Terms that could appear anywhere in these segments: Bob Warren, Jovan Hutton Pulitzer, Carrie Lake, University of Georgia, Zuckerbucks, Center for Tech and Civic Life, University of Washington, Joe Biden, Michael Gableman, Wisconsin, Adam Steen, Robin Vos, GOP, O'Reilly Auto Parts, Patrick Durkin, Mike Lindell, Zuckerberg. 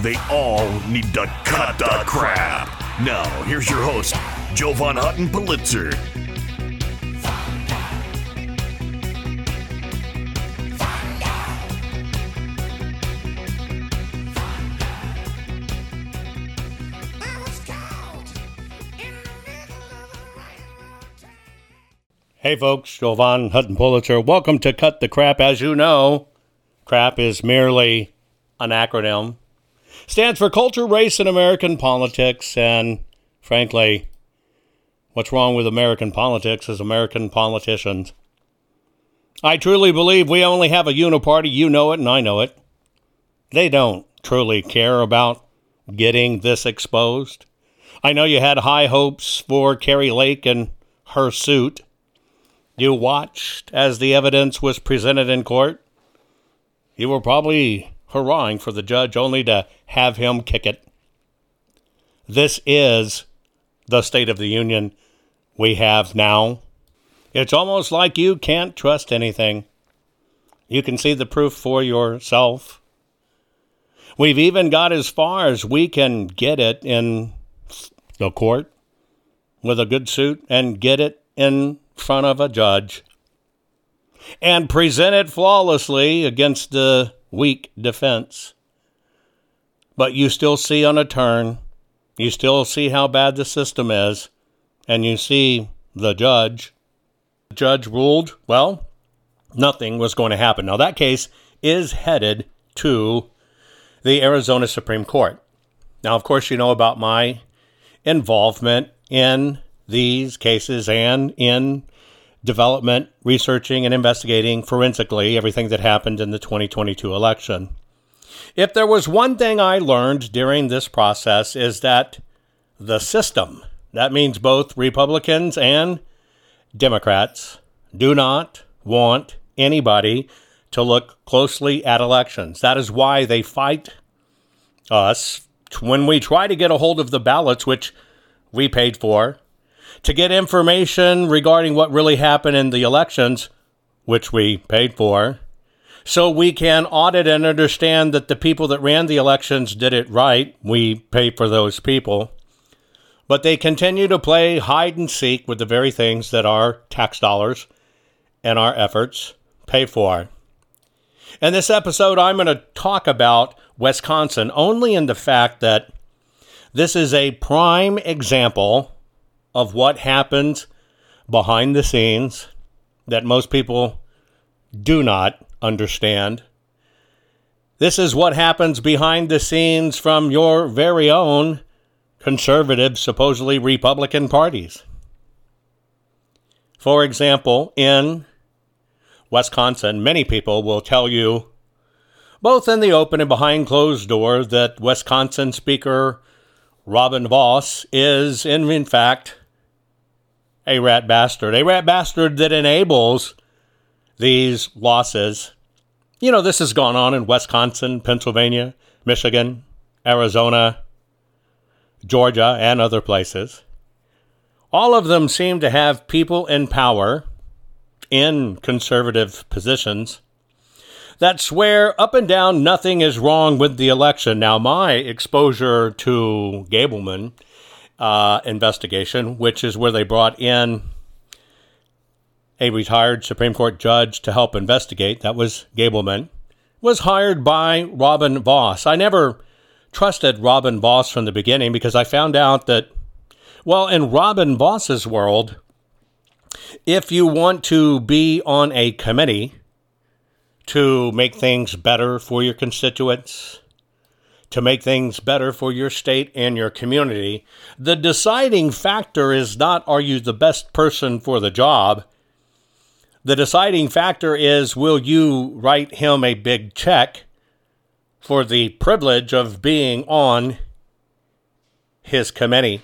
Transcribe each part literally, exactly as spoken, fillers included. They all need to cut the crap. Now, here's your host, Jovan Hutton Pulitzer. Hey folks, Jovan Hutton Pulitzer. Welcome to Cut the Crap. As you know, crap is merely an acronym. Stands for culture, race, and American politics. And frankly, what's wrong with American politics is American politicians. I truly believe we only have a uniparty. You know it and I know it. They don't truly care about getting this exposed. I know you had high hopes for Carrie Lake and her suit. You watched as the evidence was presented in court. You were probably hurrahing for the judge only to have him kick it. This is the State of the Union we have now. It's almost like you can't trust anything. You can see the proof for yourself. We've even got as far as we can get it in the court with a good suit and get it in front of a judge and present it flawlessly against the weak defense. But you still see on a turn, you still see how bad the system is, and you see the judge. The judge ruled, well, nothing was going to happen. Now that case is headed to the Arizona Supreme Court. Now, of course, you know about my involvement in these cases and in development, researching, and investigating forensically everything that happened in the twenty twenty-two election. If there was one thing I learned during this process is that the system, that means both Republicans and Democrats, do not want anybody to look closely at elections. That is why they fight us when we try to get a hold of the ballots, which we paid for, to get information regarding what really happened in the elections, which we paid for, so we can audit and understand that the people that ran the elections did it right. We pay for those people. But they continue to play hide and seek with the very things that our tax dollars and our efforts pay for. In this episode, I'm going to talk about Wisconsin only in the fact that this is a prime example of what happens behind the scenes that most people do not understand. This is what happens behind the scenes from your very own conservative, supposedly Republican parties. For example, in Wisconsin, many people will tell you, both in the open and behind closed doors, that Wisconsin Speaker Robin Vos is, in, in fact, a rat bastard, a rat bastard that enables these losses. You know, this has gone on in Wisconsin, Pennsylvania, Michigan, Arizona, Georgia, and other places. All of them seem to have people in power in conservative positions that swear up and down nothing is wrong with the election. Now, my exposure to Gableman Uh, investigation, which is where they brought in a retired Supreme Court judge to help investigate, that was Gableman, was hired by Robin Vos. I never trusted Robin Vos from the beginning because I found out that, well, in Robin Vos's world, If you want to be on a committee to make things better for your constituents, to make things better for your state and your community, the deciding factor is not, are you the best person for the job? The deciding factor is, will you write him a big check for the privilege of being on his committee?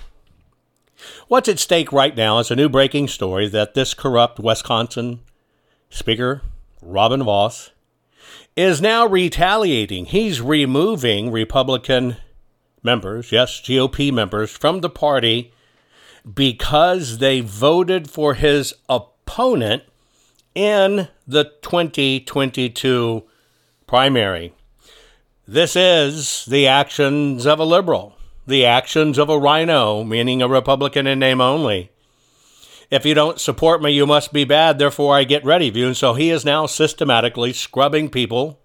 What's at stake right now is a new breaking story that this corrupt Wisconsin Speaker, Robin Vos, is now retaliating. He's removing Republican members, yes, G O P members, from the party because they voted for his opponent in the twenty twenty-two primary. This is the actions of a liberal. The actions of a rhino, meaning a Republican in name only. If you don't support me, you must be bad, therefore I get ready view. And so he is now systematically scrubbing people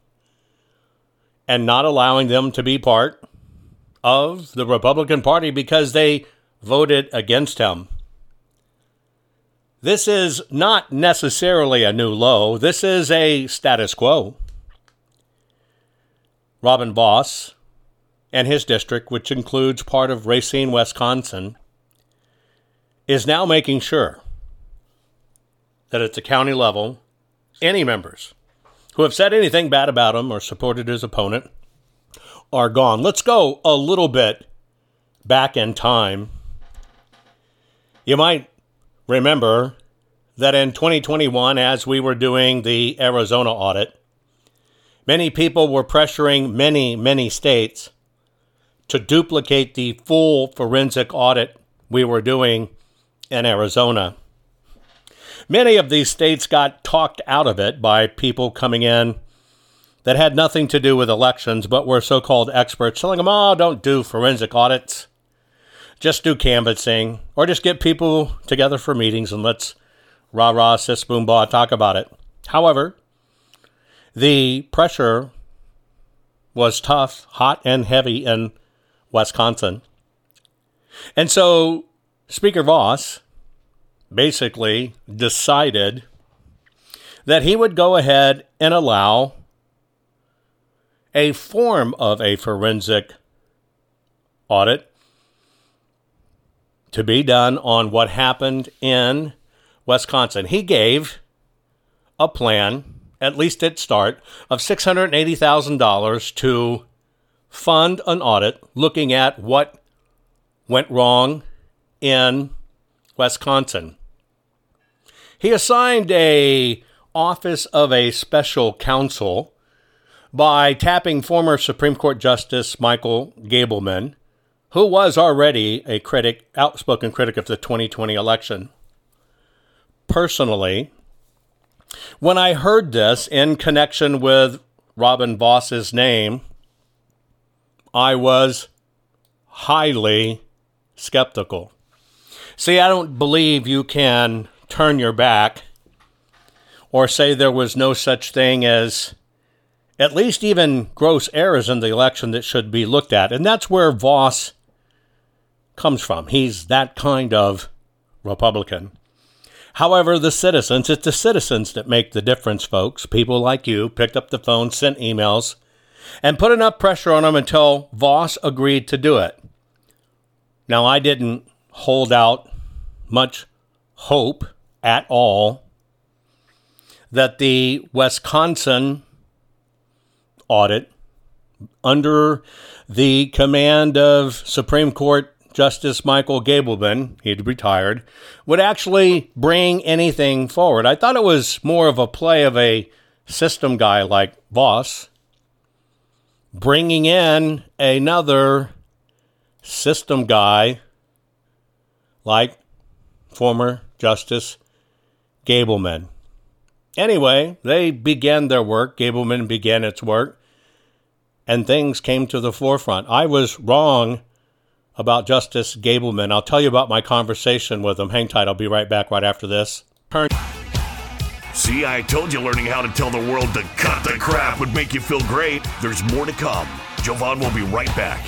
and not allowing them to be part of the Republican Party because they voted against him. This is not necessarily a new low. This is a status quo. Robin Vos and his district, which includes part of Racine, Wisconsin, is now making sure that at the county level, any members who have said anything bad about him or supported his opponent are gone. Let's go a little bit back in time. You might remember that in twenty twenty-one, as we were doing the Arizona audit, many people were pressuring many, many states to duplicate the full forensic audit we were doing in Arizona. Many of these states got talked out of it by people coming in that had nothing to do with elections, but were so-called experts telling them, oh, don't do forensic audits. Just do canvassing, or just get people together for meetings and let's rah-rah, sis, boom, bah, talk about it. However, the pressure was tough, hot, and heavy in Wisconsin. And so Speaker Vos basically decided that he would go ahead and allow a form of a forensic audit to be done on what happened in Wisconsin. He gave a plan, at least at start, of six hundred eighty thousand dollars to fund an audit looking at what went wrong in Wisconsin. He assigned a office of a special counsel by tapping former Supreme Court Justice Michael Gableman, who was already a critic, outspoken critic of the twenty twenty election. Personally, when I heard this in connection with Robin Vos's name, I was highly skeptical. See, I don't believe you can turn your back or say there was no such thing as at least even gross errors in the election that should be looked at. And that's where Vos comes from. He's that kind of Republican. However, the citizens, it's the citizens that make the difference, folks. People like you picked up the phone, sent emails, and put enough pressure on them until Vos agreed to do it. Now, I didn't hold out much hope at all that the Wisconsin audit under the command of Supreme Court Justice Michael Gableman, he'd retired, would actually bring anything forward. I thought it was more of a play of a system guy like Vos, bringing in another system guy like former Justice Gableman. Anyway, they began their work. Gableman began its work, and things came to the forefront. I was wrong about Justice Gableman. I'll tell you about my conversation with him. Hang tight. I'll be right back right after this. Turn. See, I told you learning how to tell the world to cut the crap would make you feel great. There's more to come. Jovan will be right back.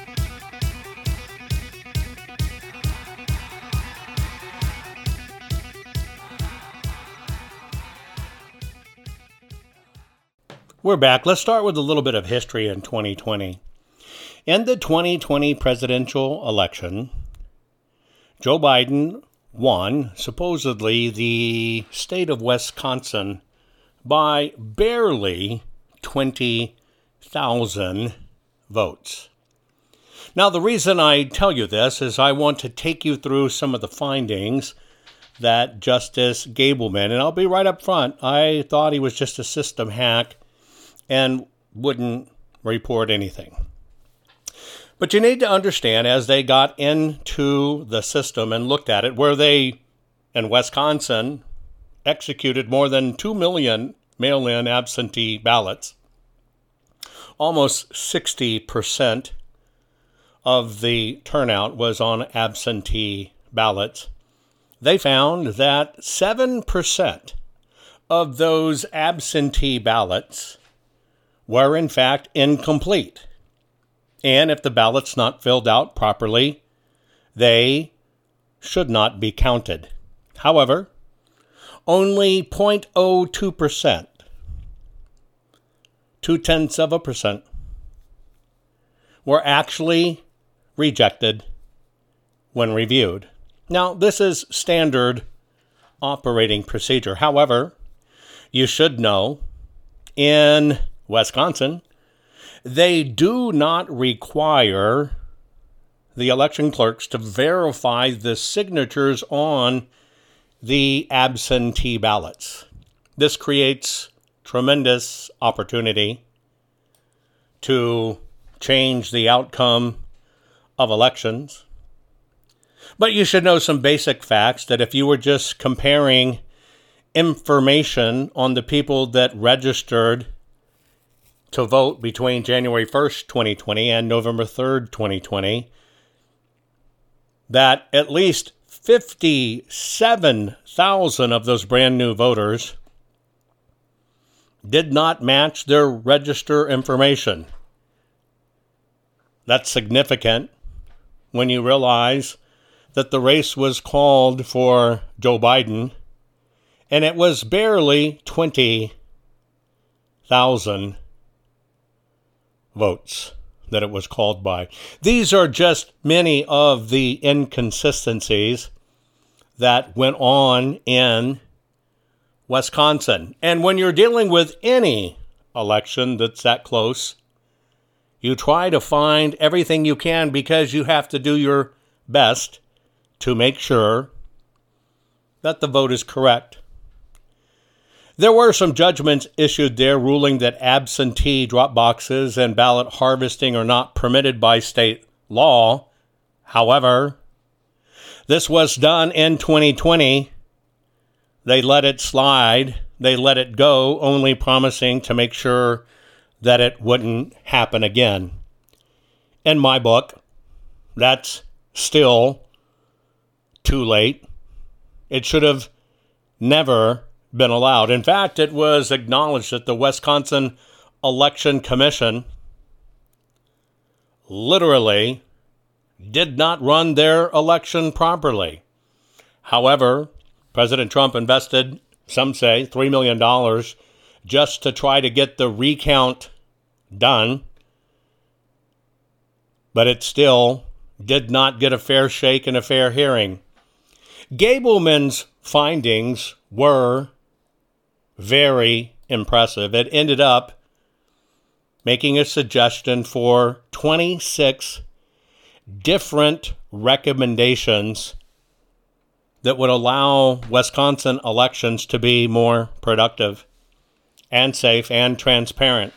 We're back. Let's start with a little bit of history in twenty twenty. In the twenty twenty presidential election, Joe Biden won, supposedly, the state of Wisconsin by barely twenty thousand votes. Now, the reason I tell you this is I want to take you through some of the findings that Justice Gableman, and I'll be right up front, I thought he was just a system hack and wouldn't report anything. But you need to understand, as they got into the system and looked at it, where they, in Wisconsin, executed more than two million mail-in absentee ballots, almost sixty percent of the turnout was on absentee ballots. They found that seven percent of those absentee ballots were in fact incomplete. And if the ballot's not filled out properly, they should not be counted. However, only zero point zero two percent, two-tenths of a percent, were actually rejected when reviewed. Now, this is standard operating procedure. However, you should know in Wisconsin, they do not require the election clerks to verify the signatures on the absentee ballots. This creates tremendous opportunity to change the outcome of elections. But you should know some basic facts that if you were just comparing information on the people that registered to vote between January first, twenty twenty and November third, twenty twenty, that at least fifty-seven thousand of those brand new voters did not match their register information. That's significant when you realize that the race was called for Joe Biden, and it was barely twenty thousand votes that it was called by. These are just many of the inconsistencies that went on in Wisconsin. And when you're dealing with any election that's that close, you try to find everything you can because you have to do your best to make sure that the vote is correct. There were some judgments issued there ruling that absentee drop boxes and ballot harvesting are not permitted by state law. However, this was done in twenty twenty. They let it slide. They let it go, only promising to make sure that it wouldn't happen again. In my book, that's still too late. It should have never been allowed. In fact, it was acknowledged that the Wisconsin Election Commission literally did not run their election properly. However, President Trump invested, some say, three million dollars just to try to get the recount done, but it still did not get a fair shake and a fair hearing. Gableman's findings were very impressive. It ended up making a suggestion for twenty-six different recommendations that would allow Wisconsin elections to be more productive and safe and transparent.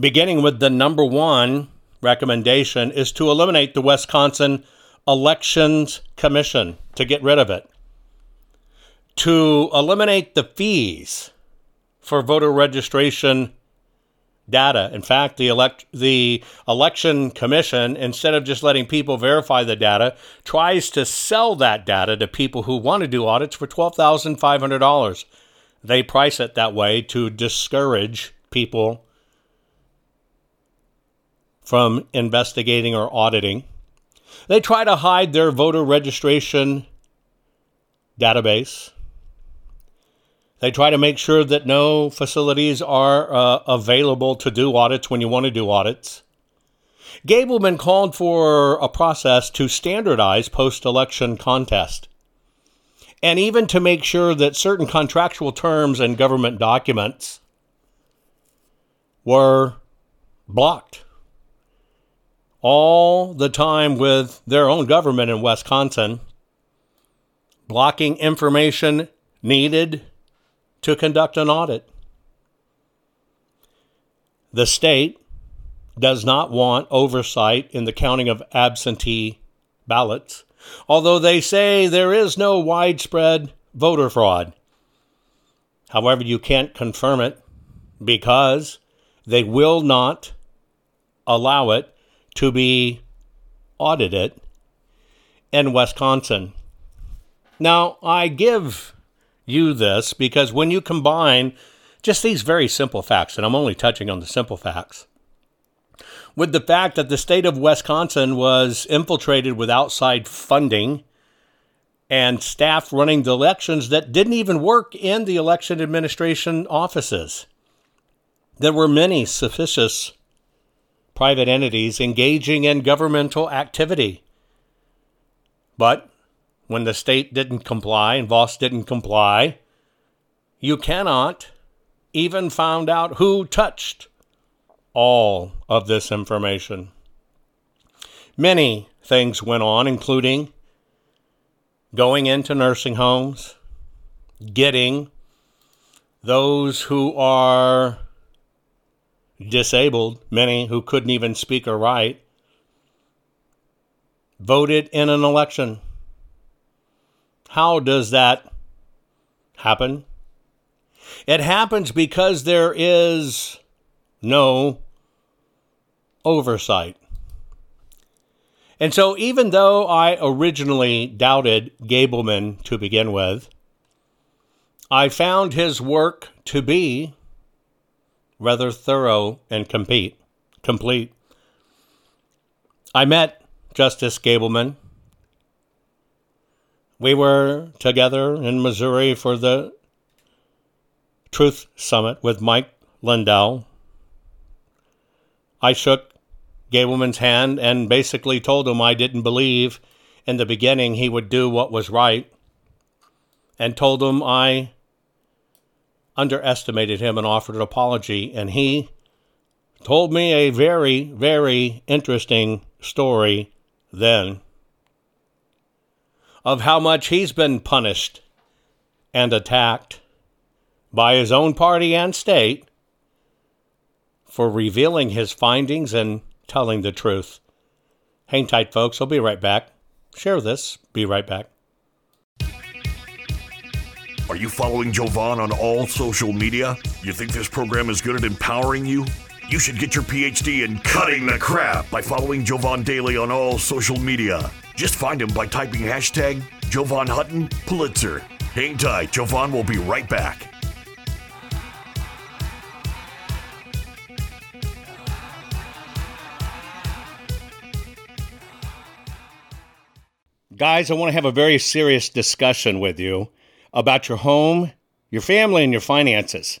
Beginning with the number one recommendation is to eliminate the Wisconsin Elections Commission, to get rid of it. To eliminate the fees for voter registration data. In fact, the elect the Election Commission, instead of just letting people verify the data, tries to sell that data to people who want to do audits for twelve thousand five hundred dollars. They price it that way to discourage people from investigating or auditing. They try to hide their voter registration database. They try to make sure that no facilities are uh, available to do audits when you want to do audits. Gableman called for a process to standardize post-election contest and even to make sure that certain contractual terms and government documents were blocked all the time with their own government in Wisconsin, blocking information needed to conduct an audit. The state does not want oversight in the counting of absentee ballots, although they say there is no widespread voter fraud. However, you can't confirm it because they will not allow it to be audited in Wisconsin. Now, I give you this because when you combine just these very simple facts, and I'm only touching on the simple facts, with the fact that the state of Wisconsin was infiltrated with outside funding and staff running the elections that didn't even work in the election administration offices. There were many suspicious private entities engaging in governmental activity. But when the state didn't comply and Vos didn't comply, you cannot even find out who touched all of this information. Many things went on, including going into nursing homes, getting those who are disabled, many who couldn't even speak or write, voted in an election. How does that happen? It happens because there is no oversight. And so even though I originally doubted Gableman to begin with, I found his work to be rather thorough and complete. complete. I met Justice Gableman. We were together in Missouri for the Truth Summit with Mike Lindell. I shook Gableman's hand and basically told him I didn't believe in the beginning he would do what was right, and told him I underestimated him and offered an apology. And he told me a very, very interesting story then of how much he's been punished and attacked by his own party and state for revealing his findings and telling the truth. Hang tight, folks. I'll be right back. Share this. Be right back. Are you following Jovan on all social media? You think this program is good at empowering you? You should get your P H D in cutting the crap by following Jovan daily on all social media. Just find him by typing hashtag Jovan Hutton Pulitzer. Hang tight. Jovan will be right back. Guys, I want to have a very serious discussion with you about your home, your family, and your finances.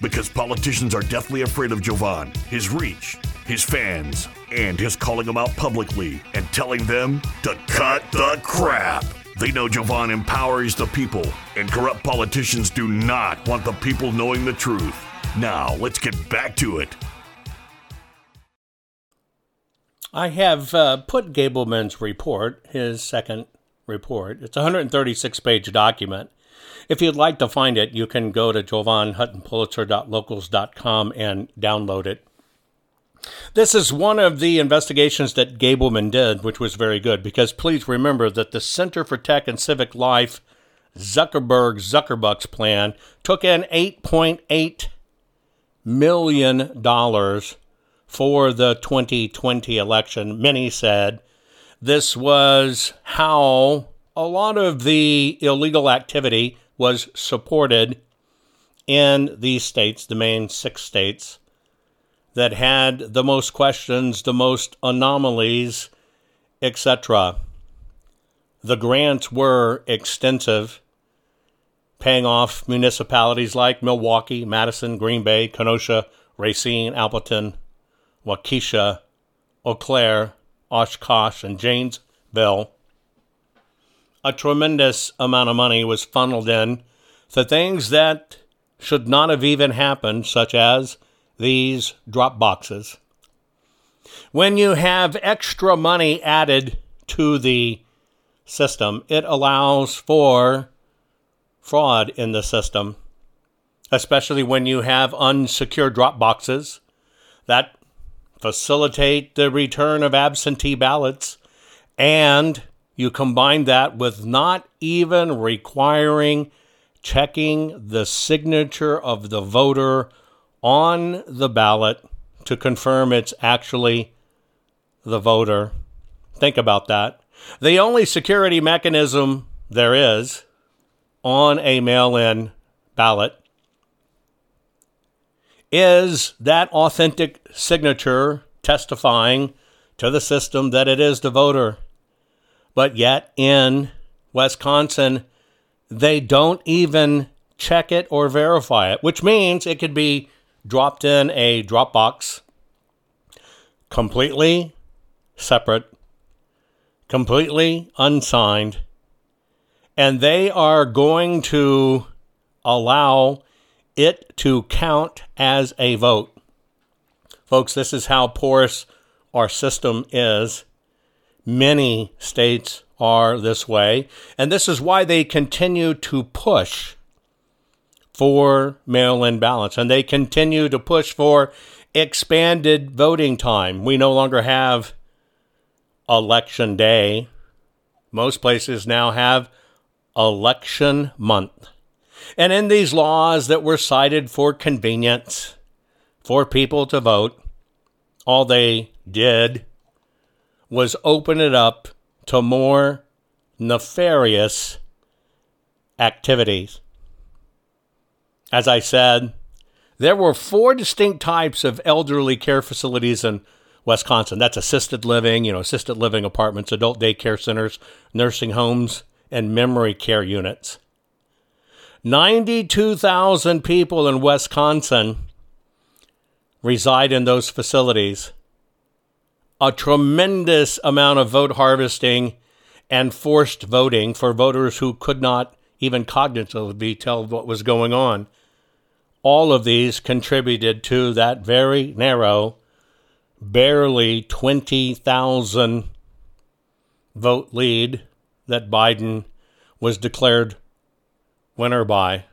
Because politicians are deathly afraid of Jovan, his reach, his fans, and his calling them out publicly and telling them to cut the crap. They know Jovan empowers the people, and corrupt politicians do not want the people knowing the truth. Now, let's get back to it. I have uh, put Gableman's report, his second report. It's a one hundred thirty-six page document. If you'd like to find it, you can go to jovan hutton pulitzer dot locals dot com and download it. This is one of the investigations that Gableman did, which was very good, because please remember that the Center for Tech and Civic Life, Zuckerberg Zuckerbucks plan, took in eight point eight million dollars for the twenty twenty election. Many said this was how a lot of the illegal activity was supported in these states, the main six states, that had the most questions, the most anomalies, et cetera. The grants were extensive, paying off municipalities like Milwaukee, Madison, Green Bay, Kenosha, Racine, Appleton, Waukesha, Eau Claire, Oshkosh, and Janesville. A tremendous amount of money was funneled in to things that should not have even happened, such as these drop boxes. When you have extra money added to the system, it allows for fraud in the system, especially when you have unsecured drop boxes that facilitate the return of absentee ballots, and you combine that with not even requiring checking the signature of the voter on the ballot to confirm it's actually the voter. Think about that. The only security mechanism there is on a mail-in ballot is that authentic signature testifying to the system that it is the voter. But yet in Wisconsin, they don't even check it or verify it, which means it could be dropped in a drop box, completely separate, completely unsigned, and they are going to allow it to count as a vote. Folks, this is how porous our system is. Many states are this way, and this is why they continue to push for mail-in ballots, and they continue to push for expanded voting time. We no longer have election day. Most places now have election month. And in these laws that were cited for convenience, for people to vote, all they did was open it up to more nefarious activities. As I said, there were four distinct types of elderly care facilities in Wisconsin. That's assisted living, you know, assisted living apartments, adult daycare centers, nursing homes, and memory care units. ninety-two thousand people in Wisconsin reside in those facilities. A tremendous amount of vote harvesting and forced voting for voters who could not even cognitively tell what was going on. All of these contributed to that very narrow, barely twenty thousand vote lead that Biden was declared winner by.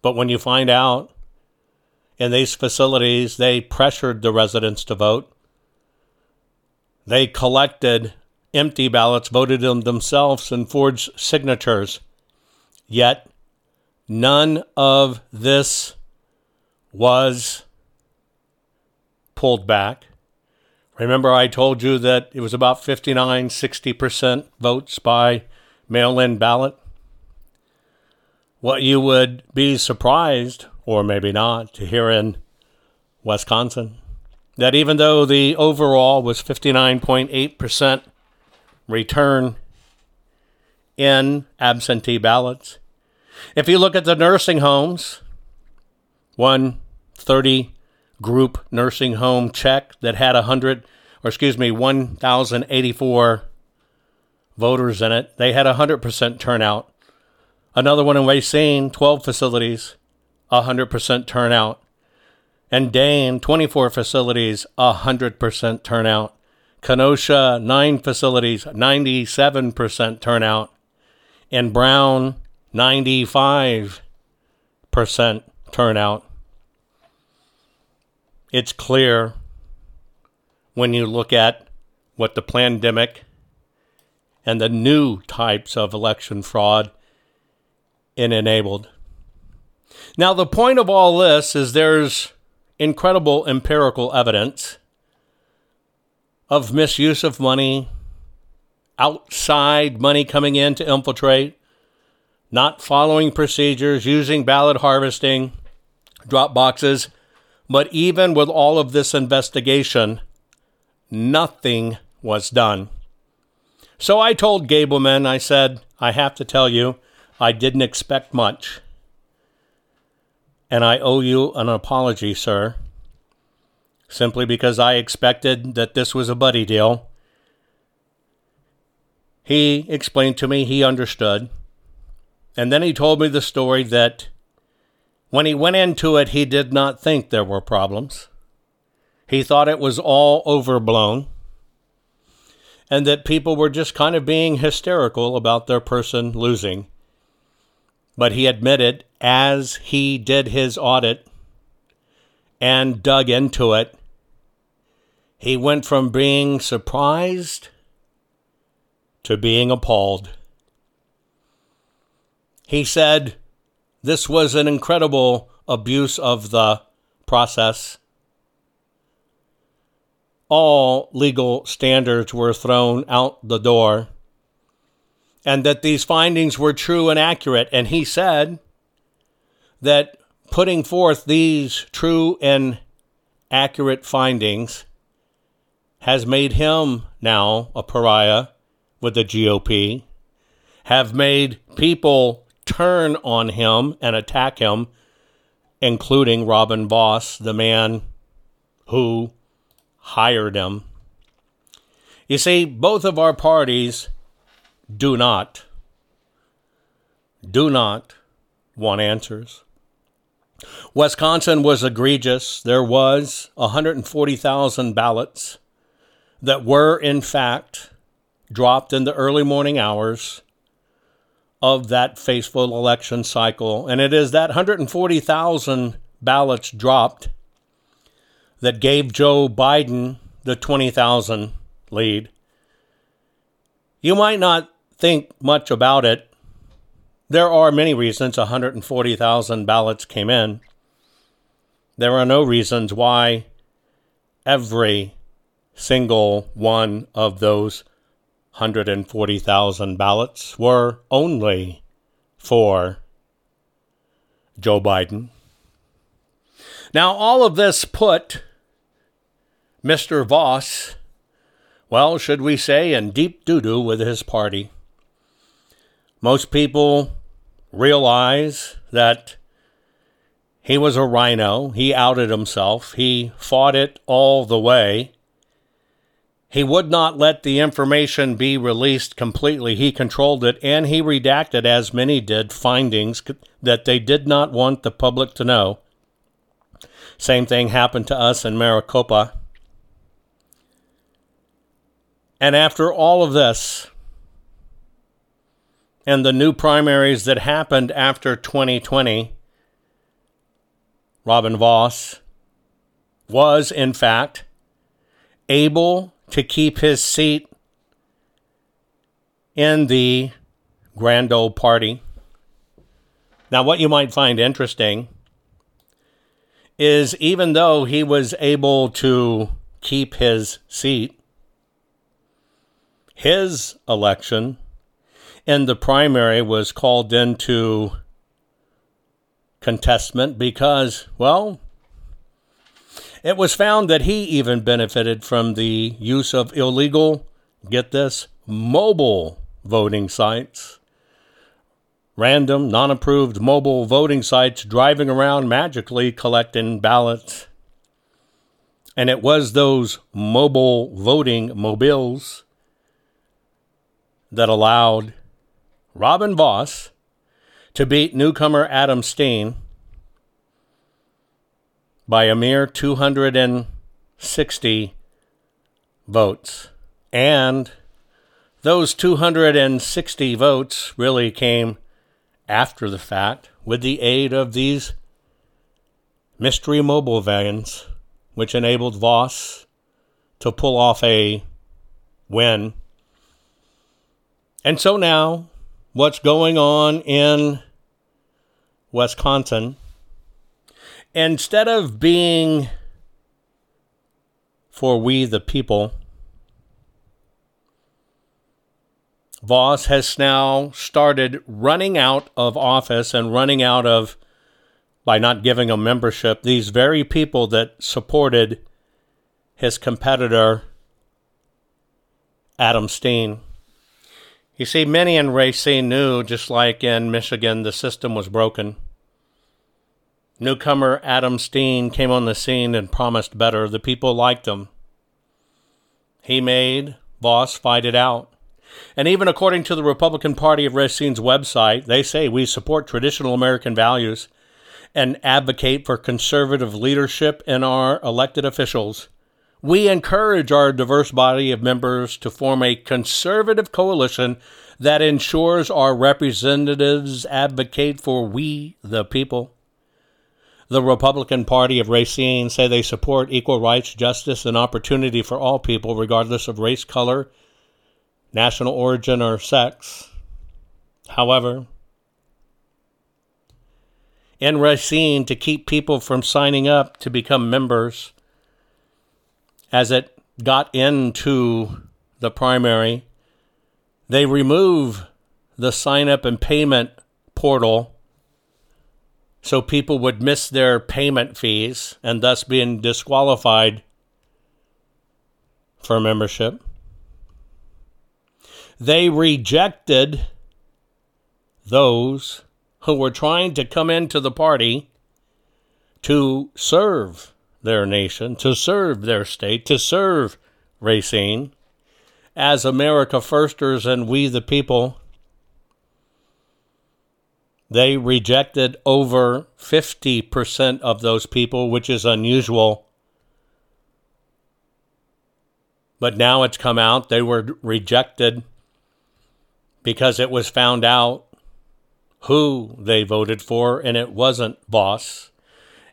But when you find out in these facilities, they pressured the residents to vote. They collected empty ballots, voted them themselves, and forged signatures. Yet, none of this was pulled back. Remember, I told you that it was about fifty-nine, sixty percent votes by mail-in ballot? What you would be surprised, or maybe not, to hear in Wisconsin, that even though the overall was fifty-nine point eight percent return in absentee ballots, if you look at the nursing homes, one thirty-group nursing home check that had one hundred, or excuse me, one thousand eighty-four voters in it, they had one hundred percent turnout. Another one in Racine, twelve facilities, one hundred percent turnout. And Dane, twenty-four facilities, one hundred percent turnout. Kenosha, nine facilities, ninety-seven percent turnout. And Brown, ninety-five percent turnout. It's clear when you look at what the pandemic and the new types of election fraud and enabled. Now, the point of all this is there's incredible empirical evidence of misuse of money, outside money coming in to infiltrate, not following procedures, using ballot harvesting, drop boxes. But even with all of this investigation, nothing was done. So I told Gableman, I said, I have to tell you, I didn't expect much, and I owe you an apology, sir, simply because I expected that this was a buddy deal. He explained to me he understood, and then he told me the story that when he went into it, he did not think there were problems. He thought it was all overblown, and that people were just kind of being hysterical about their person losing. But he admitted, as he did his audit and dug into it, he went from being surprised to being appalled. He said this was an incredible abuse of the process. All legal standards were thrown out the door, and that these findings were true and accurate. And he said that putting forth these true and accurate findings has made him now a pariah with the G O P, have made people turn on him and attack him, including Robin Vos, the man who hired him. You see, both of our parties Do not, do not want answers. Wisconsin was egregious. There was one hundred forty thousand ballots that were, in fact, dropped in the early morning hours of that fateful election cycle. And it is that one hundred forty thousand ballots dropped that gave Joe Biden the twenty thousand lead. You might not think much about it. There are many reasons one hundred forty thousand ballots came in. There are no reasons why every single one of those one hundred forty thousand ballots were only for Joe Biden. Now, all of this put Mister Vos, well, should we say, in deep doo-doo with his party. Most people realize that he was a rhino. He outed himself. He fought it all the way. He would not let the information be released completely. He controlled it, and he redacted, as many did, findings that they did not want the public to know. Same thing happened to us in Maricopa. And after all of this, and the new primaries that happened after twenty twenty, Robin Vos was, in fact, able to keep his seat in the grand old party. Now, what you might find interesting is, even though he was able to keep his seat, his election in the primary was called into contestment because, well, it was found that he even benefited from the use of illegal, get this, mobile voting sites. Random, non-approved mobile voting sites driving around magically collecting ballots. And it was those mobile voting mobiles that allowed Robin Vos to beat newcomer Adam Steen by a mere two hundred sixty votes. And those two hundred sixty votes really came after the fact with the aid of these mystery mobile vans, which enabled Vos to pull off a win. And so now, what's going on in Wisconsin, instead of being for we the people, Vos has now started running out of office and running out of, by not giving a membership, these very people that supported his competitor, Adam Steen. You see, many in Racine knew, just like in Michigan, the system was broken. Newcomer Adam Steen came on the scene and promised better. The people liked him. He made Vos fight it out. And even according to the Republican Party of Racine's website, they say we support traditional American values and advocate for conservative leadership in our elected officials. We encourage our diverse body of members to form a conservative coalition that ensures our representatives advocate for we, the people. The Republican Party of Racine say they support equal rights, justice, and opportunity for all people, regardless of race, color, national origin, or sex. However, in Racine, to keep people from signing up to become members, as it got into the primary, they remove the sign-up and payment portal so people would miss their payment fees and thus being disqualified for membership. They rejected those who were trying to come into the party to serve their nation, to serve their state, to serve Racine, as America Firsters and we the people. They rejected over fifty percent of those people, which is unusual. But now it's come out they were rejected because it was found out who they voted for, and it wasn't Vos.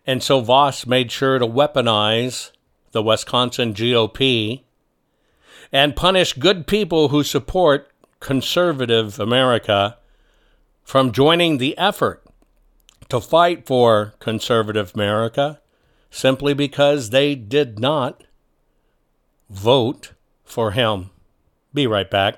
And so Vos made sure to weaponize the Wisconsin G O P and punish good people who support conservative America from joining the effort to fight for conservative America simply because they did not vote for him. Be right back.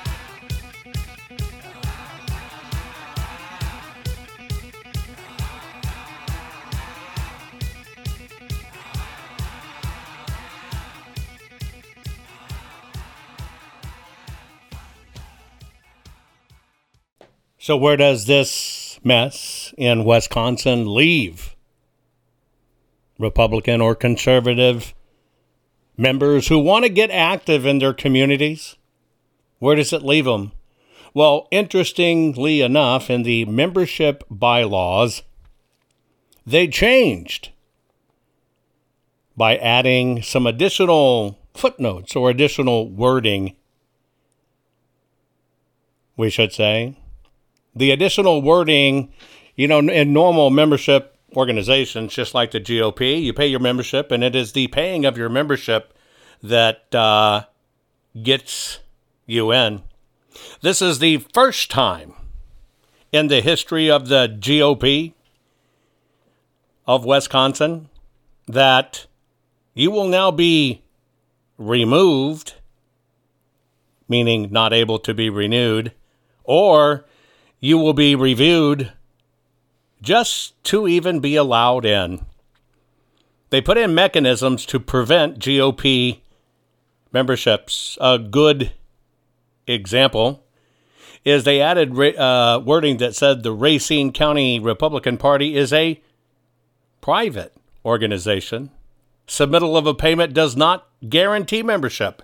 So where does this mess in Wisconsin leave Republican or conservative members who want to get active in their communities? Where does it leave them? Well, interestingly enough, in the membership bylaws, they changed by adding some additional footnotes or additional wording, we should say. The additional wording, you know, in normal membership organizations, just like the G O P, you pay your membership, and it is the paying of your membership that uh, gets you in. This is the first time in the history of the G O P of Wisconsin that you will now be removed, meaning not able to be renewed, or you will be reviewed just to even be allowed in. They put in mechanisms to prevent G O P memberships. A good example is they added uh, wording that said the Racine County Republican Party is a private organization. Submittal of a payment does not guarantee membership.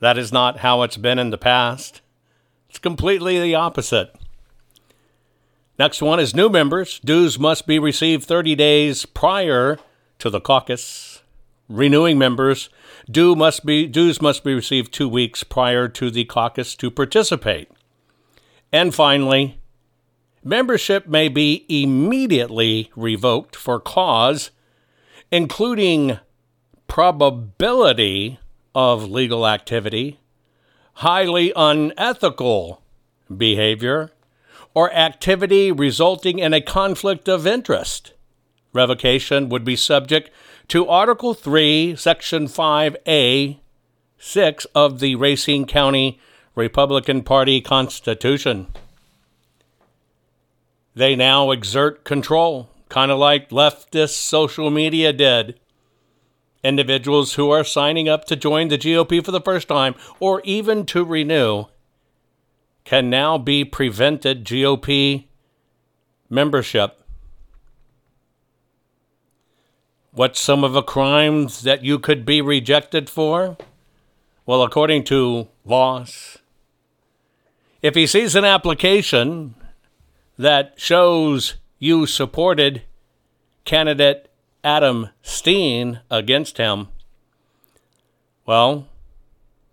That is not how it's been in the past. It's completely the opposite. Next one is new members. Dues must be received thirty days prior to the caucus. Renewing members, due must be, dues must be received two weeks prior to the caucus to participate. And finally, membership may be immediately revoked for cause, including probability of legal activity, highly unethical behavior, or activity resulting in a conflict of interest. Revocation would be subject to Article three, Section five A six of the Racine County Republican Party Constitution. They now exert control, kind of like leftist social media did. Individuals who are signing up to join the G O P for the first time, or even to renew, can now be prevented G O P membership. What's some of the crimes that you could be rejected for? Well, according to Vos, if he sees an application that shows you supported candidate Adam Steen against him, well,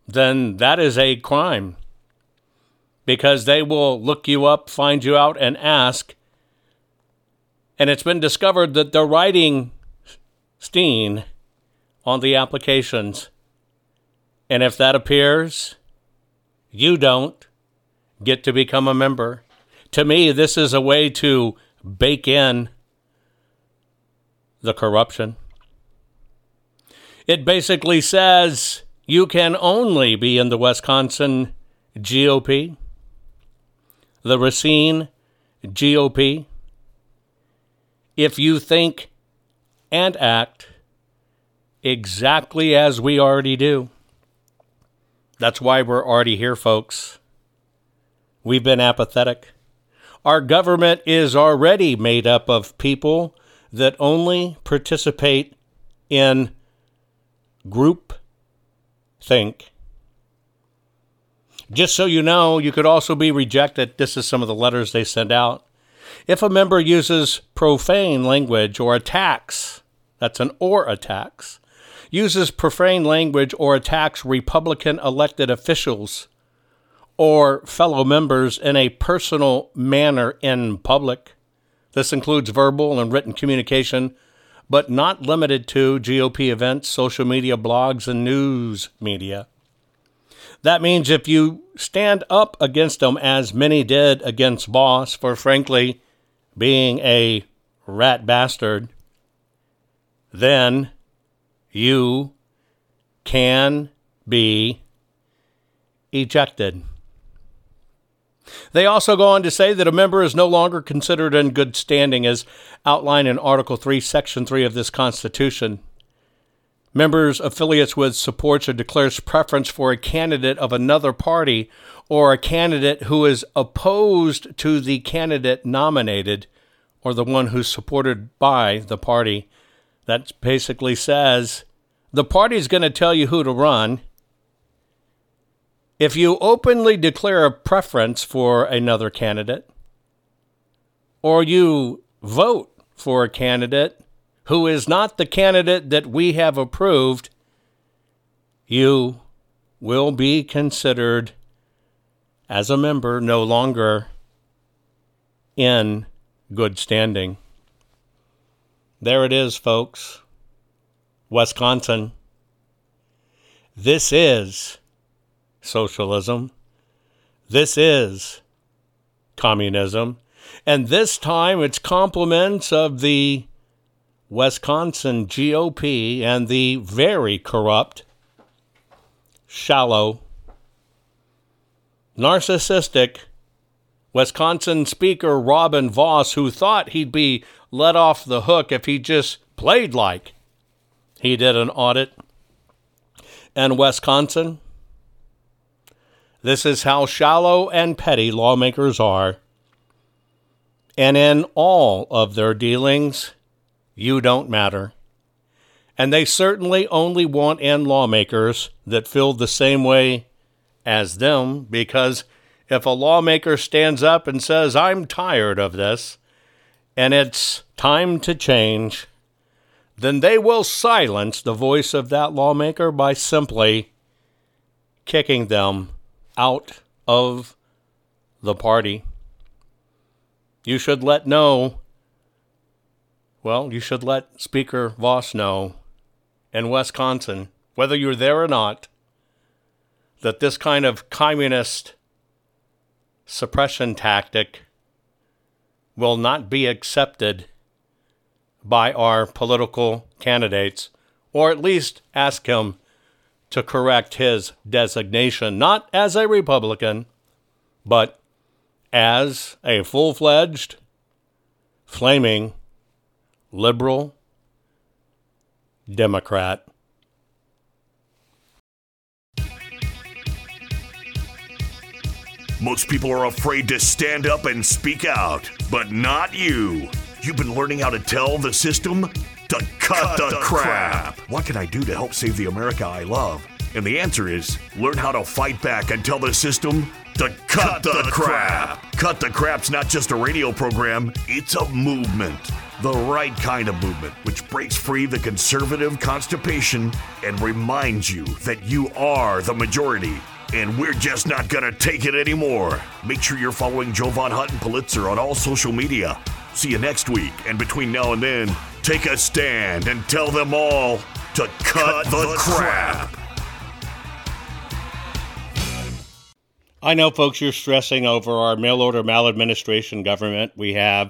then that is a crime. Because they will look you up, find you out, and ask. And it's been discovered that they're writing Steen on the applications. And if that appears, you don't get to become a member. To me, this is a way to bake in the corruption. It basically says you can only be in the Wisconsin G O P. The Racine G O P, if you think and act exactly as we already do. That's why we're already here, folks. We've been apathetic. Our government is already made up of people that only participate in group think. Just so you know, you could also be rejected. This is some of the letters they send out. If a member uses profane language or attacks, that's an or attacks, uses profane language or attacks Republican elected officials or fellow members in a personal manner in public. This includes verbal and written communication, but not limited to G O P events, social media, blogs, and news media. That means if you stand up against them, as many did against Vos for, frankly, being a rat bastard, then you can be ejected. They also go on to say that a member is no longer considered in good standing as outlined in Article three, Section three of this Constitution. Members, affiliates with, supports, or declares preference for a candidate of another party or a candidate who is opposed to the candidate nominated or the one who's supported by the party. That basically says the party's going to tell you who to run. If you openly declare a preference for another candidate or you vote for a candidate who is not the candidate that we have approved, you will be considered as a member no longer in good standing. There it is, folks. Wisconsin. This is socialism. This is communism. And this time it's compliments of the Wisconsin G O P and the very corrupt, shallow, narcissistic Wisconsin Speaker Robin Vos, who thought he'd be let off the hook if he just played like he did an audit. and Wisconsin? This is how shallow and petty lawmakers are. And in all of their dealings, you don't matter. And they certainly only want in lawmakers that feel the same way as them, because if a lawmaker stands up and says, I'm tired of this, and it's time to change, then they will silence the voice of that lawmaker by simply kicking them out of the party. You should let know, well, you should let Speaker Vos know in Wisconsin, whether you're there or not, that this kind of communist suppression tactic will not be accepted by our political candidates, or at least ask him to correct his designation, not as a Republican, but as a full-fledged, flaming, liberal Democrat. Most people are afraid to stand up and speak out, but not you. You've been learning how to tell the system to cut, cut the, the crap. crap. What can I do to help save the America I love? And the answer is, learn how to fight back and tell the system to cut, cut the, the crap. crap. Cut the Crap's not just a radio program, it's a movement. The right kind of movement, which breaks free the conservative constipation and reminds you that you are the majority. And we're just not going to take it anymore. Make sure you're following Jovan Hutton Pulitzer on all social media. See you next week. And between now and then, take a stand and tell them all to cut, cut the, the crap. crap. I know, folks, you're stressing over our mail-order maladministration government we have,